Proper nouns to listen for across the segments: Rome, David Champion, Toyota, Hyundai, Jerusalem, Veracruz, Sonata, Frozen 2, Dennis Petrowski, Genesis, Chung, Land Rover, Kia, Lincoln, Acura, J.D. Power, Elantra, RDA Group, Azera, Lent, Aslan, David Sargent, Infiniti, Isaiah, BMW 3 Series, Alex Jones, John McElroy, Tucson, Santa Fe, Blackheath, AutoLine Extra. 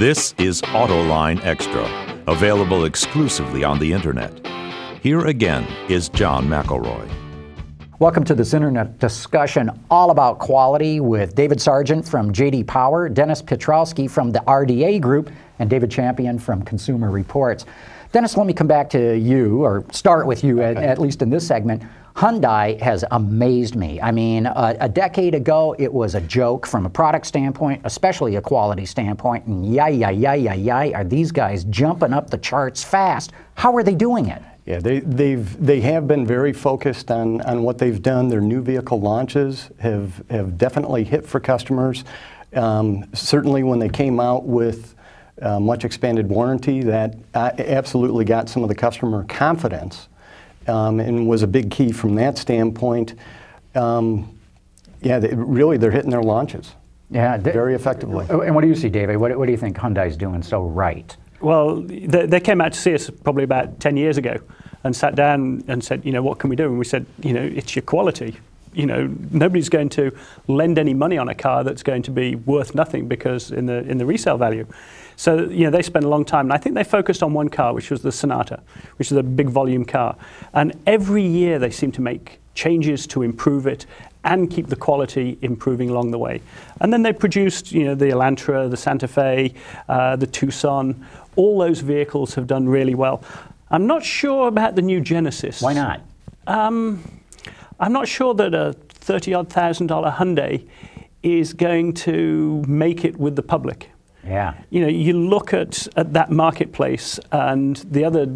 This is AutoLine Extra, available exclusively on the Internet. Here again is John McElroy. Welcome to this Internet discussion all about quality with David Sargent from J.D. Power, Dennis Petrowski from the RDA Group, and David Champion from Consumer Reports. Dennis, let me come back to you, or start with you, at least in this segment. Hyundai has amazed me. I mean, a decade ago, it was a joke from a product standpoint, especially a quality standpoint, and are these guys jumping up the charts fast. How are they doing it? Yeah, they have been very focused on what they've done. Their new vehicle launches have definitely hit for customers. Certainly when they came out with much expanded warranty, that absolutely got some of the customer confidence and was a big key from that standpoint. They're hitting their launches very effectively. And what do you see, David? What do you think Hyundai's doing so right? Well, they came out to see us probably about 10 years ago and sat down and said, you know, what can we do? And we said, you know, it's your quality. You know, nobody's going to lend any money on a car that's going to be worth nothing because in the resale value. So, you know, they spent a long time. And I think they focused on one car, which was the Sonata, which is a big volume car. And every year they seem to make changes to improve it and keep the quality improving along the way. And then they produced, you know, the Elantra, the Santa Fe, the Tucson. All those vehicles have done really well. I'm not sure about the new Genesis. Why not? I'm not sure that a $30,000 Hyundai is going to make it with the public. Yeah. You know, you look at that marketplace, and the other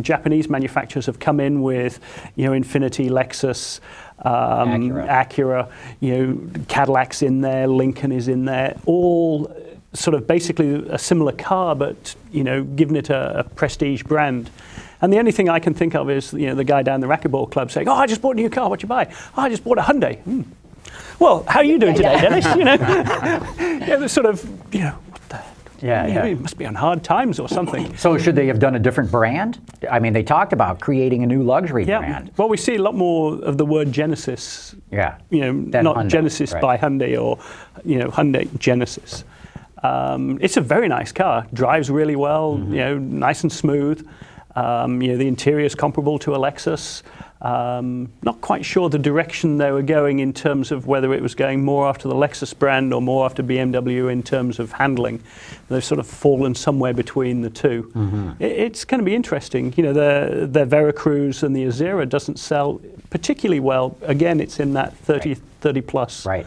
Japanese manufacturers have come in with, you know, Infiniti, Lexus, Acura, you know, Cadillac's in there, Lincoln is in there, all sort of basically a similar car, but, you know, giving it a prestige brand. And the only thing I can think of is, you know, the guy down the racquetball club saying, "Oh, I just bought a new car. What'd you buy? Oh, I just bought a Hyundai." Well, how are you doing today, Dennis? You know, yeah, the sort of, you know, what the. Yeah, yeah. It must be on hard times or something. So should they have done a different brand? I mean, they talked about creating a new luxury brand. Well, we see a lot more of the word Genesis. Yeah. You know, not Hyundai, Genesis by Hyundai, or, you know, Hyundai Genesis. It's a very nice car. Drives really well. Mm-hmm. You know, nice and smooth. You know, the interior is comparable to a Lexus. Not quite sure the direction they were going in terms of whether it was going more after the Lexus brand or more after BMW in terms of handling. They've sort of fallen somewhere between the two. Mm-hmm. It's going to be interesting. You know, the Veracruz and the Azera doesn't sell particularly well. Again, it's in that 30 plus. Right.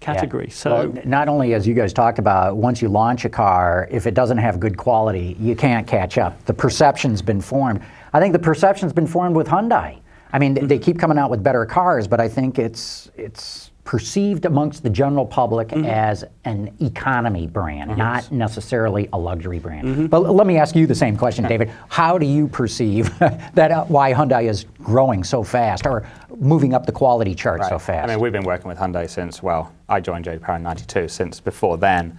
Category. Yeah. So, well, not only, as you guys talked about, once you launch a car, if it doesn't have good quality, you can't catch up. The perception's been formed. I think the perception's been formed with Hyundai. I mean, they keep coming out with better cars, but I think it's perceived amongst the general public as an economy brand, not necessarily a luxury brand. Mm-hmm. But let me ask you the same question, David. How do you perceive that why Hyundai is growing so fast or moving up the quality chart so fast? I mean, we've been working with Hyundai since, well, I joined J.D. Power in 92. Since before then,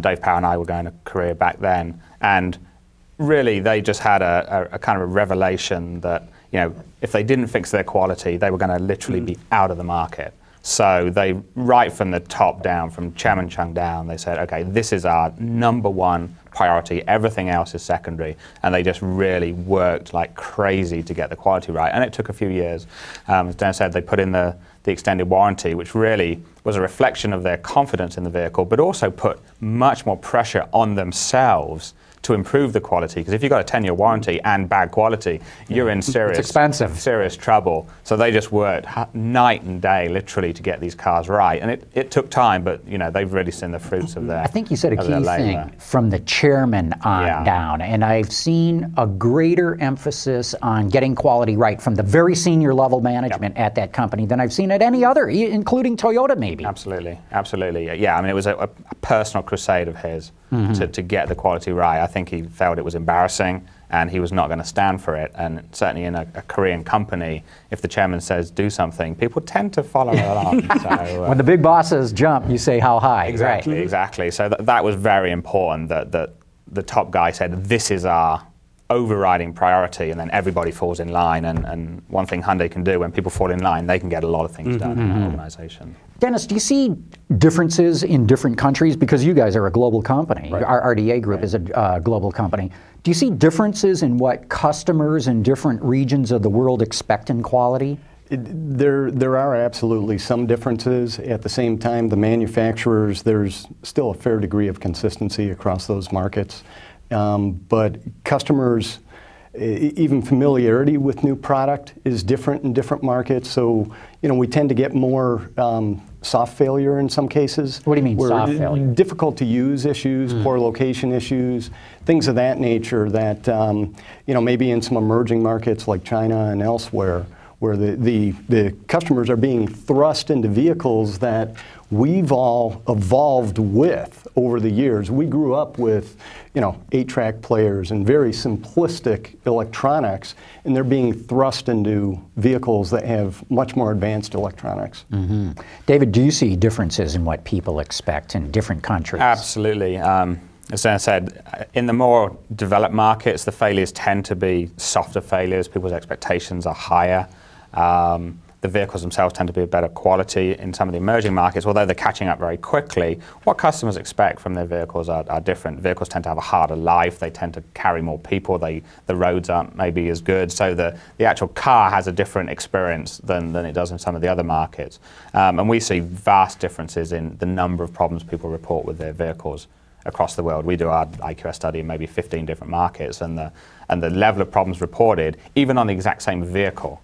Dave Power and I were going a career back then. And really, they just had a kind of a revelation that, you know, if they didn't fix their quality, they were going to literally be out of the market. So they, right from the top down, from Chairman Chung down, they said, okay, this is our number one priority. Everything else is secondary. And they just really worked like crazy to get the quality right. And it took a few years. As Dan said, they put in the extended warranty, which really was a reflection of their confidence in the vehicle, but also put much more pressure on themselves to improve the quality, because if you've got a 10-year warranty and bad quality, you're in serious trouble. So they just worked night and day, literally, to get these cars right. And it took time, but, you know, they've really seen the fruits of their I think you said a key thing, from the chairman on down. And I've seen a greater emphasis on getting quality right from the very senior level management at that company than I've seen at any other, including Toyota, maybe. Absolutely. Yeah, I mean, it was a personal crusade of his to get the quality right. I think he felt it was embarrassing and he was not going to stand for it. And certainly in a Korean company, if the chairman says do something, people tend to follow along. So, when the big bosses jump, you say how high. Exactly. So that was very important that the top guy said, this is our overriding priority, and then everybody falls in line. And one thing Hyundai can do, when people fall in line, they can get a lot of things done in an organization. Dennis, do you see differences in different countries? Because you guys are a global company. Right. Our RDA Group is a global company. Do you see differences in what customers in different regions of the world expect in quality? There are absolutely some differences. At the same time, the manufacturers, there's still a fair degree of consistency across those markets. But customers, even familiarity with new product is different in different markets. So, you know, we tend to get more soft failure in some cases. What do you mean soft failure? Difficult to use issues, poor location issues, things of that nature that, you know, maybe in some emerging markets like China and elsewhere, where the customers are being thrust into vehicles that we've all evolved with over the years. We grew up with, you know, 8-track players and very simplistic electronics, and they're being thrust into vehicles that have much more advanced electronics. Mm-hmm. David, do you see differences in what people expect in different countries? Absolutely. As I said, in the more developed markets, the failures tend to be softer failures. People's expectations are higher. The vehicles themselves tend to be of better quality. In some of the emerging markets, although they're catching up very quickly, what customers expect from their vehicles are different. Vehicles tend to have a harder life, they tend to carry more people, the roads aren't maybe as good, so the actual car has a different experience than it does in some of the other markets. And we see vast differences in the number of problems people report with their vehicles across the world. We do our IQS study in maybe 15 different markets, and the level of problems reported, even on the exact same vehicle.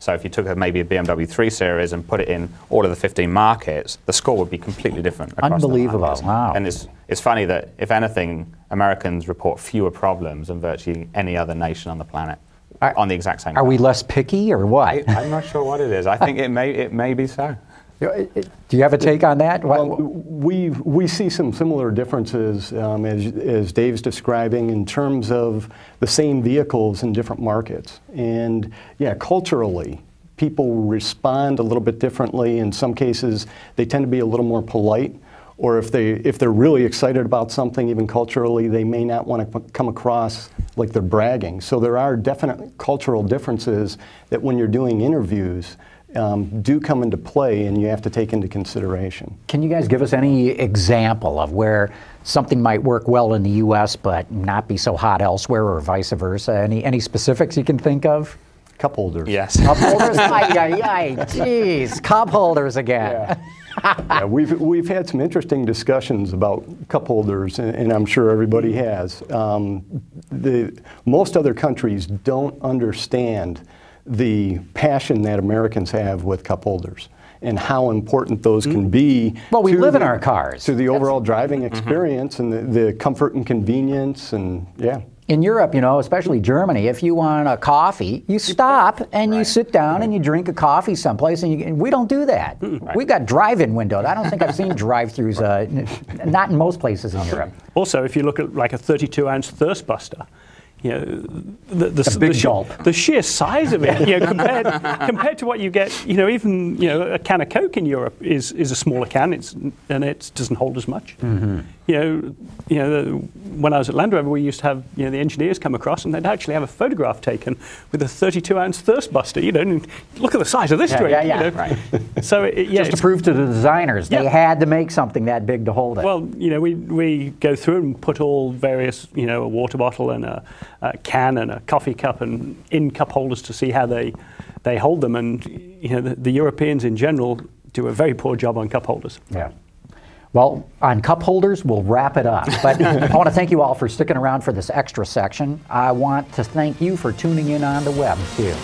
So if you took maybe a BMW 3 Series and put it in all of the 15 markets, the score would be completely different across the markets. Wow. And it's funny that, if anything, Americans report fewer problems than virtually any other nation on the planet on the exact same. Are we less picky or what? I'm not sure what it is. I think it may be so. Do you have a take on that? Well, we see some similar differences, as Dave's describing, in terms of the same vehicles in different markets. And yeah, culturally, people respond a little bit differently. In some cases, they tend to be a little more polite. Or if they're really excited about something, even culturally, they may not want to come across like they're bragging. So there are definite cultural differences that, when you're doing interviews, do come into play, and you have to take into consideration. Can you guys give us any example of where something might work well in the U.S. but not be so hot elsewhere, or vice versa? Any specifics you can think of? Cup holders. Yes. Cup holders? Jeez, cup holders again. Yeah. Yeah, we've had some interesting discussions about cup holders, and I'm sure everybody has. Most other countries don't understand the passion that Americans have with cup holders and how important those can be. Well, we live in our cars. To the overall driving experience and the comfort and convenience, and yeah. In Europe, you know, especially Germany, if you want a coffee, you stop and you sit down and you drink a coffee someplace, and we don't do that. Right. We've got drive-in windows. I don't think I've seen drive-thrus, not in most places in Europe. Also, if you look at like a 32-ounce Thirst Buster, you know, the sheer size of it, you know, compared to what you get, you know, even, you know, a can of Coke in Europe is a smaller can, and it doesn't hold as much. Mm-hmm. When I was at Land Rover, we used to have, you know, the engineers come across, and they'd actually have a photograph taken with a 32-ounce Thirst Buster. You know, and look at the size of this drink. Right. So just to prove to the designers, they had to make something that big to hold it. Well, you know, we go through and put all various, you know, a water bottle and a can and a coffee cup and in cup holders to see how they hold them, and you know the Europeans in general do a very poor job on cup holders. Yeah. Well, on cup holders, we'll wrap it up. But I want to thank you all for sticking around for this extra section. I want to thank you for tuning in on the web too.